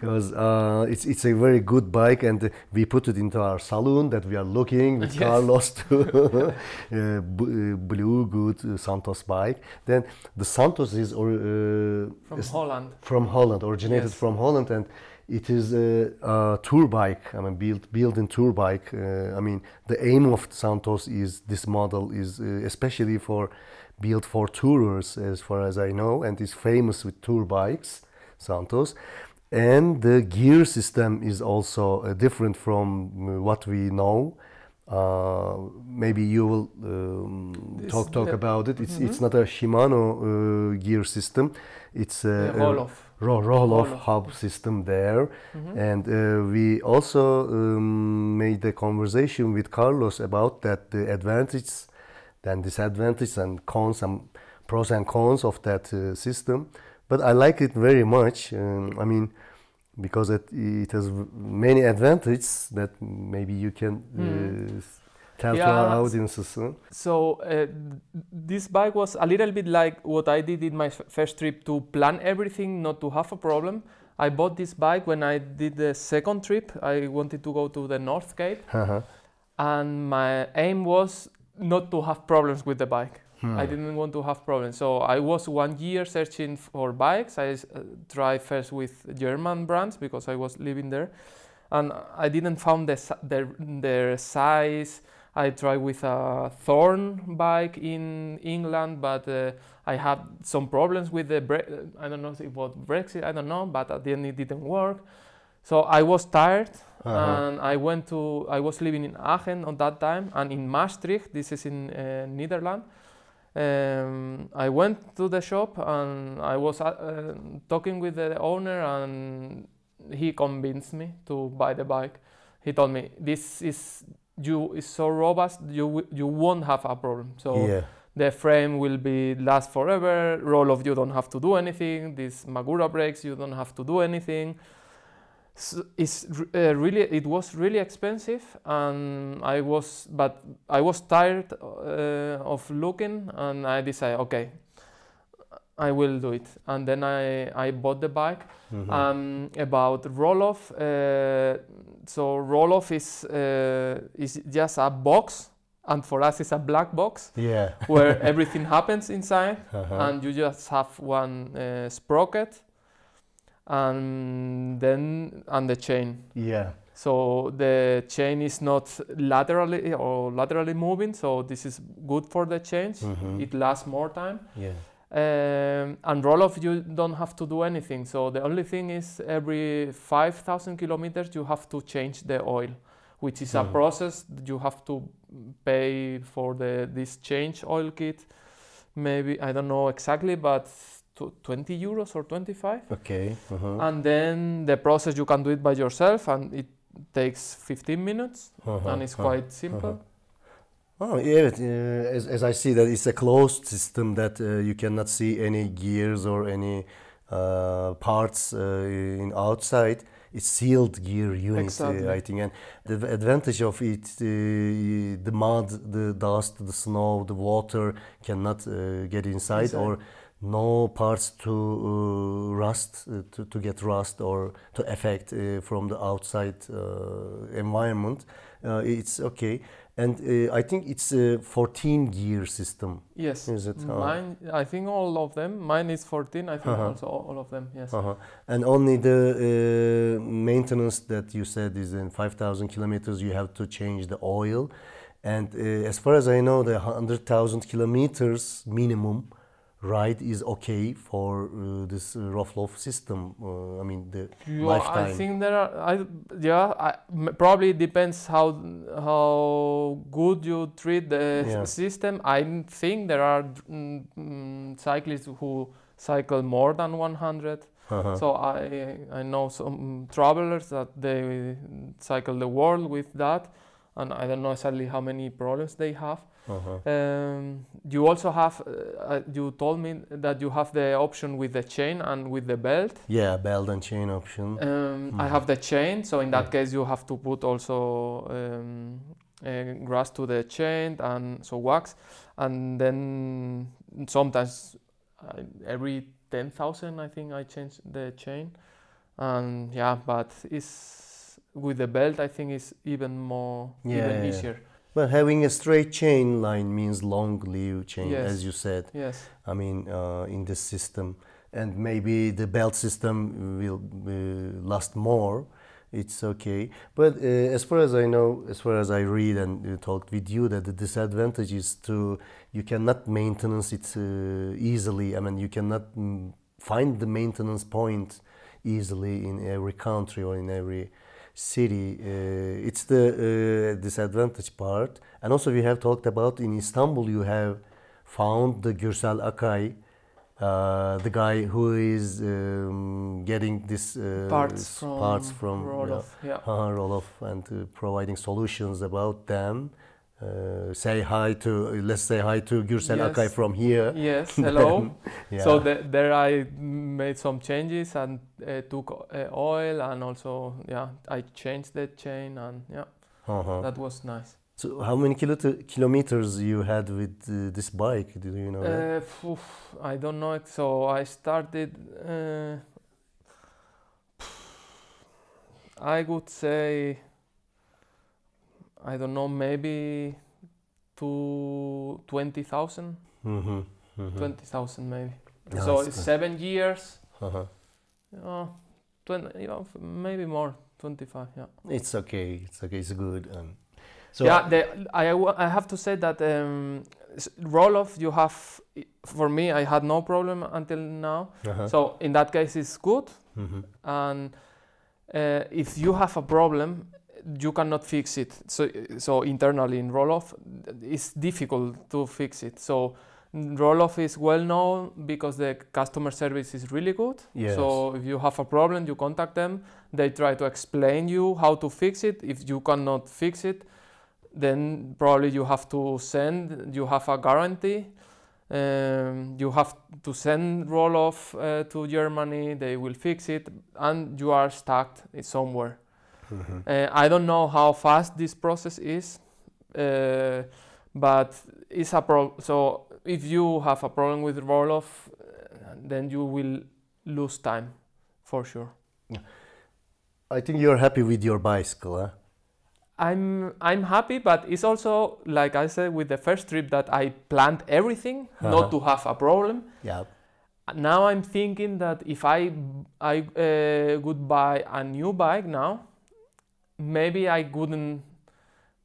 because mm-hmm. uh, it's it's a very good bike, and we put it into our saloon that we are looking with yes. Carlos to uh, b- blue good uh, Santos bike. Then the Santos is or, uh, from is Holland, from Holland, originated yes. from Holland, and it is a, a tour bike. I mean, built built-in tour bike. Uh, I mean, the aim of Santos is this model is uh, especially for built for tourers, as far as I know, and is famous with tour bikes, Santos. And the gear system is also uh, different from what we know. Uh, maybe you will um, talk talk the, about it. It's mm-hmm. it's not a Shimano uh, gear system. It's a, a Rohloff hub system there, mm-hmm. and uh, we also um, made a conversation with Carlos about that, the advantages, then disadvantages and cons and pros and cons of that uh, system. But I like it very much. Um, I mean, because it, it has many advantages that maybe you can mm. uh, tell yeah, to our audiences. Huh? So uh, this bike was a little bit like what I did in my f- first trip, to plan everything, not to have a problem. I bought this bike when I did the second trip. I wanted to go to the North Cape, uh-huh. and my aim was not to have problems with the bike. Hmm. I didn't want to have problems, so I was one year searching for bikes. I uh, tried first with German brands because I was living there, and I didn't found the, their their size. I tried with a Thorn bike in England, but uh, I had some problems with the bre- I don't know if it was Brexit. I don't know, but at the end it didn't work. So I was tired, uh-huh. and I went to. I was living in Aachen at that time, and in Maastricht. This is in uh, Netherlands. Um, I went to the shop and I was uh, talking with the owner, and he convinced me to buy the bike. He told me, this is you is so robust, you you won't have a problem. So yeah. the frame will be last forever. Rohloff, you don't have to do anything. This Magura brakes, you don't have to do anything. So it's uh, really it was really expensive, and I was but I was tired uh, of looking, and I decided, okay, I will do it. And then I, I bought the bike. Mm-hmm. Um, about Rohloff, uh, so Rohloff is uh, is just a box, and for us it's a black box, yeah, where everything happens inside, uh-huh. and you just have one uh, sprocket. And then on the chain. Yeah. So the chain is not laterally or laterally moving, so this is good for the change. Mm-hmm. It lasts more time. Yeah. Um, and Rohloff, you don't have to do anything. So the only thing is every five thousand kilometers you have to change the oil, which is mm-hmm. a process. You have to pay for the this change oil kit. Maybe, I don't know exactly, but twenty euros or twenty-five. Okay. Uh-huh. And then the process, you can do it by yourself, and it takes fifteen minutes, uh-huh. and it's uh-huh. quite simple. Uh-huh. Oh yeah, it, uh, as, as I see that it's a closed system that uh, you cannot see any gears or any uh, parts uh, in outside. It's sealed gear unit, exactly. uh, I think, and the advantage of it, uh, the mud, the dust, the snow, the water cannot uh, get inside, inside. Or no parts to uh, rust, uh, to, to get rust or to affect uh, from the outside uh, environment. Uh, it's okay. And uh, I think it's a fourteen gear system. Yes. Is it? Mine, uh, I think all of them. Mine is fourteen, I think uh-huh. also all of them, yes. Uh-huh. And only the uh, maintenance that you said is in five thousand kilometers, you have to change the oil. And uh, as far as I know, the one hundred thousand kilometers minimum ride is okay for uh, this uh, Rohloff system. Uh, I mean, the yeah, lifetime. I think there are. I, yeah, I, m- probably depends how how good you treat the yeah. system. I think there are mm, cyclists who cycle more than one hundred. Uh-huh. So I I know some travelers that they cycle the world with that, and I don't know exactly how many problems they have. Uh-huh. Um, you also have, uh, you told me that you have the option with the chain and with the belt. Yeah, belt and chain option. Um, mm-hmm. I have the chain, so in that case you have to put also um, uh, grass to the chain and so wax. And then sometimes uh, every ten thousand I think I change the chain. And yeah, but it's, with the belt I think it's even more, yeah, even easier. Yeah. But having a straight chain line means long leaf chain, yes, as you said. Yes. I mean, uh, in this system, and maybe the belt system will uh, last more. It's okay. But uh, as far as I know, as far as I read and uh, talked with you, that the disadvantage is to you cannot maintenance it uh, easily. I mean, you cannot find the maintenance point easily in every country or in every city. Uh, it's the uh, disadvantage part. And also we have talked about in Istanbul you have found the Gürsel Akay, uh, the guy who is um, getting this uh, parts from, parts from Rohloff, you know, yeah. uh, Rohloff, and uh, providing solutions about them. Uh, say hi to, let's say hi to Gürsel, yes, Akay from here. Yes, hello. Then, yeah. So the, there I made some changes and uh, took uh, oil and also, yeah, I changed the chain and yeah, uh-huh. that was nice. So how many kilo- kilometers you had with uh, this bike, do you know? Uh, phew, I don't know. So I started, uh, I would say, I don't know, maybe to twenty thousand, mm-hmm, mm-hmm. twenty thousand maybe. No, so it's seven years, uh-huh. you know, twenty, you know, maybe more, twenty-five, yeah. It's okay, it's okay, it's good. Um, so yeah, the, I, I have to say that um, Rohloff, you have, for me, I had no problem until now. Uh-huh. So in that case, it's good. Mm-hmm. And uh, if you have a problem, you cannot fix it, so so internally in Rohloff it's difficult to fix it. So Rohloff is well known because the customer service is really good. Yes. So if you have a problem, you contact them, they try to explain you how to fix it. If you cannot fix it, then probably you have to send, you have a guarantee, um, you have to send Rohloff uh, to Germany, they will fix it, and you are stuck somewhere. Mm-hmm. Uh, I don't know how fast this process is, uh, but it's a pro- so if you have a problem with Rohloff, uh, then you will lose time, for sure. I think you're happy with your bicycle, huh? I'm I'm happy, but it's also, like I said, with the first trip that I planned everything, uh-huh. not to have a problem. Yeah. Now I'm thinking that if I, I uh, would buy a new bike now, maybe I couldn't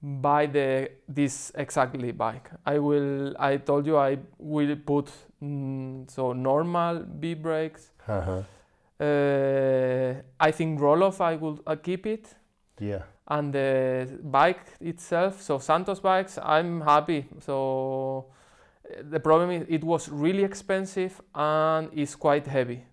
buy the this exactly bike. I will. I told you I will put mm, so normal B brakes. Uh-huh. Uh, I think Rohloff I will uh, keep it. Yeah. And the bike itself. So Santos bikes, I'm happy. So uh, the problem is it was really expensive and it's quite heavy.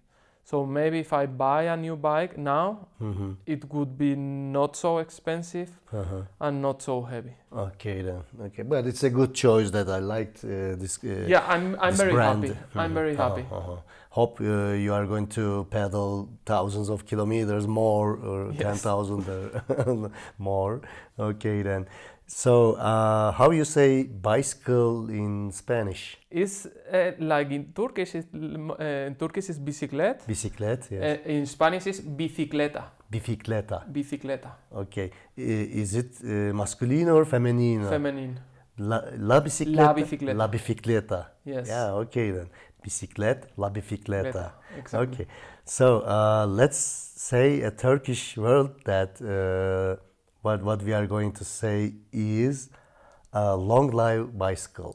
So maybe if I buy a new bike now, mm-hmm. it would be not so expensive uh-huh. and not so heavy. Okay then, okay, but it's a good choice that I liked uh, this. Uh, yeah, I'm I'm very brand. happy. I'm mm-hmm. very happy. Uh-huh. Uh-huh. Hope uh, you are going to pedal thousands of kilometers more, or yes. ten thousand more. Okay then. So uh, how you say bicycle in Spanish? It's uh, like in Turkish. It's, uh, in Turkish is bisiklet. Bisiklet. Yes. Uh, in Spanish is bicicleta. Bicicleta. Bicicleta. Okay. Is it uh, masculine or feminine? Feminine. La, la bicicleta. La bicicleta. La bicicleta. Yes. Yeah. Okay then. Bisiklet, la bicicleta. Exactly. Okay. So uh, let's say a Turkish word that. Uh, But what we are going to say is uh, long live bicycle.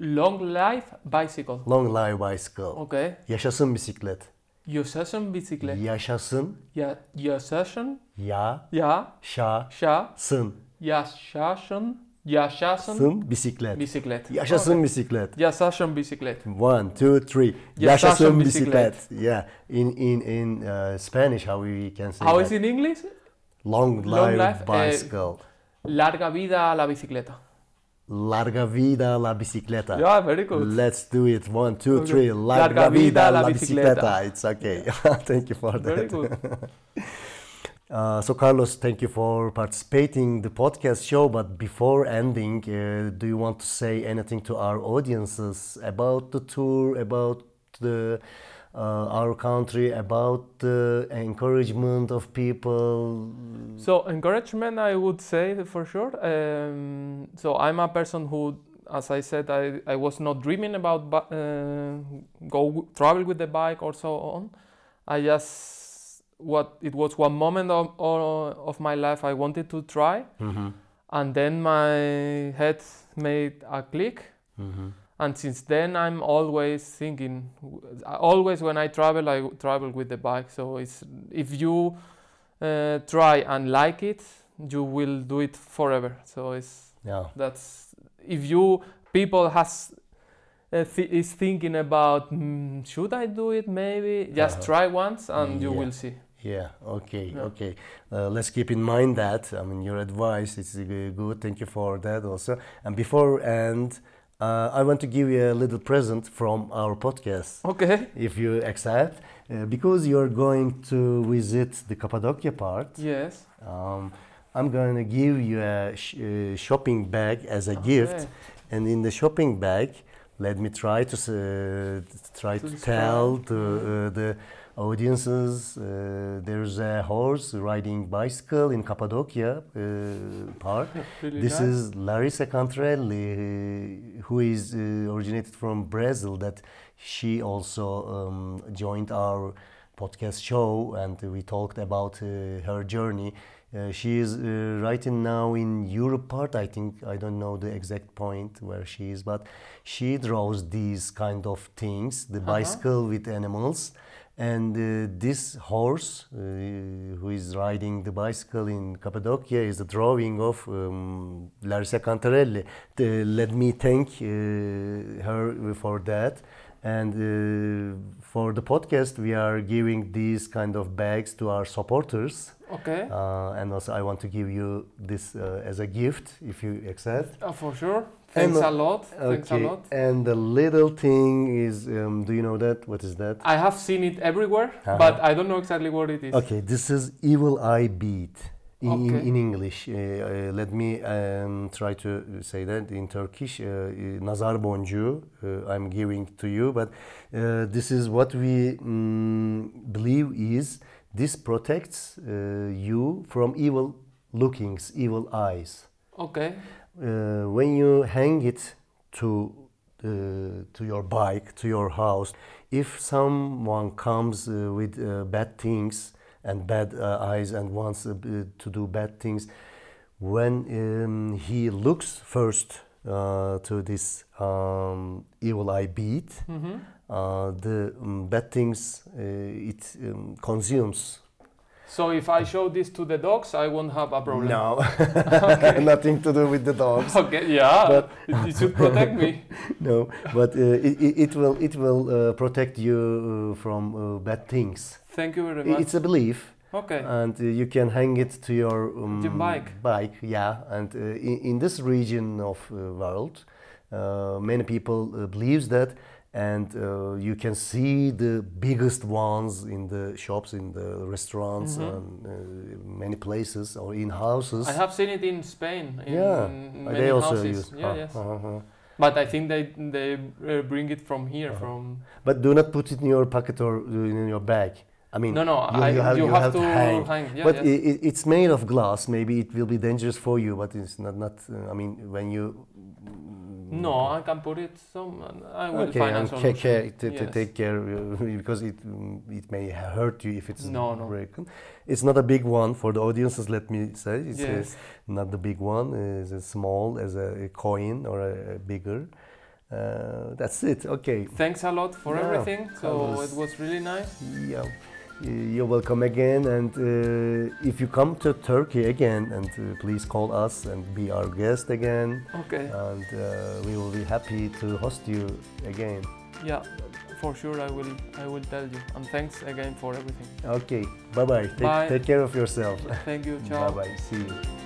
Long live bicycle. Long live bicycle. Okay. Yaşasın bisiklet. Yaşasın bisiklet. Yaşasın. Ya yaşasın. Ya. Ya. Şa. Şa. Sın. Yaşasın. Yaşasın. Sın bisiklet. Bisiklet. Yaşasın okay. bisiklet. Yaşasın bisiklet. One, two, three. Yaşasın, yaşasın bisiklet. bisiklet. Yeah. In in in uh, Spanish, how we can say. How that. Is in English? Long life, long life bicycle. Eh, larga vida a la bicicleta. Larga vida la bicicleta. Yeah, very good. Let's do it. One, two, okay. three. Larga, Larga vida la bicicleta. bicicleta. It's okay. Yeah. Thank you for that. Very good. uh, so, Carlos, thank you for participating in the podcast show. But before ending, uh, do you want to say anything to our audiences about the tour, about the uh, our country, about the encouragement of people? So, encouragement, I would say for sure. Um, so, I'm a person who, as I said, I, I was not dreaming about uh, go travel with the bike or so on. I just, what it was one moment of, of my life I wanted to try. Mm-hmm. And then my head made a click. Mm-hmm. And since then, I'm always thinking, always when I travel, I travel with the bike. So it's, if you uh, try and like it, you will do it forever. So it's, yeah. that's, if you, people has, uh, th- is thinking about, mm, should I do it maybe? Just uh-huh. try once and you yeah. will see. Yeah, okay, yeah. okay. Uh, let's keep in mind that. I mean, your advice is good. Thank you for that also. And before and... Uh, I want to give you a little present from our podcast, okay. if you accept, uh, because you're going to visit the Kapadokya part. Yes. Um, I'm going to give you a sh- uh, shopping bag as a okay. gift, and in the shopping bag, let me try to uh, try to, to tell to, uh, the audiences uh, there's a horse riding bicycle in Kapadokya uh, park. Really this nice. Is Larissa Cantrelli, who is uh, originated from Brazil, that she also um, joined our podcast show, and we talked about uh, her journey. Uh, she is uh, writing now in Europe part, I think, I don't know the exact point where she is, but she draws these kind of things, the uh-huh. bicycle with animals. And uh, this horse uh, who is riding the bicycle in Cappadocia is a drawing of um, Larissa Cantarelli. Uh, let me thank uh, her for that. And uh, for the podcast, we are giving these kind of bags to our supporters. Okay. Uh, and also, I want to give you this uh, as a gift, if you accept. Uh, for sure. Thanks and, a lot. Okay. Thanks a lot. And the little thing is, um, do you know that? What is that? I have seen it everywhere, uh-huh. but I don't know exactly what it is. Okay, this is Evil Eye Bead in, okay. in, in English. Uh, uh, let me um, try to say that in Turkish. Uh, Nazar boncuğu, uh, I'm giving to you, but uh, this is what we um, believe is this protects uh, you from evil lookings, evil eyes. Okay. Uh, when you hang it to uh, to your bike, to your house, if someone comes uh, with uh, bad things and bad uh, eyes and wants uh, to do bad things, when um, he looks first uh, to this um, evil eye bead, mm-hmm. uh, the um, bad things uh, it um, consumes. So if I show this to the dogs, I won't have a problem. No, okay. nothing to do with the dogs. Okay, yeah, but it, it should protect me. No, but uh, it, it will it will uh, protect you from uh, bad things. Thank you very much. It's a belief. Okay. And uh, you can hang it to your um, your bike. Bike, yeah. And uh, in, in this region of uh, world, uh, many people uh, believes that. And uh, you can see the biggest ones in the shops, in the restaurants, mm-hmm. and uh, many places or in houses. I have seen it in Spain. In yeah, many they also houses. Use. Yeah, ah, yes. Uh-huh. But I think they they bring it from here. Uh-huh. From. But do not put it in your pocket or in your bag. I mean, no, no, you, I, you have, you you have, have to hang. hang. Yeah, but yes. it, it's made of glass. Maybe it will be dangerous for you, but it's not. Not. Uh, I mean, when you. No, I can put it some. I will okay, find out. Okay, care, t- yes. t- take care uh, because it it may hurt you if it's no, no. broken. It's not a big one for the audiences. Let me say, it's yes. a, not the big one. It's as small as a, a coin or a, a bigger. Uh, that's it. Okay. Thanks a lot for yeah, everything. So was, it was really nice. Yeah. You're welcome again, and uh, if you come to Turkey again, and uh, please call us and be our guest again. Okay. And uh, we will be happy to host you again. Yeah, for sure. I will. I will tell you. And thanks again for everything. Okay. Bye bye. Take, take care of yourself. Thank you. Ciao. Bye bye. See you.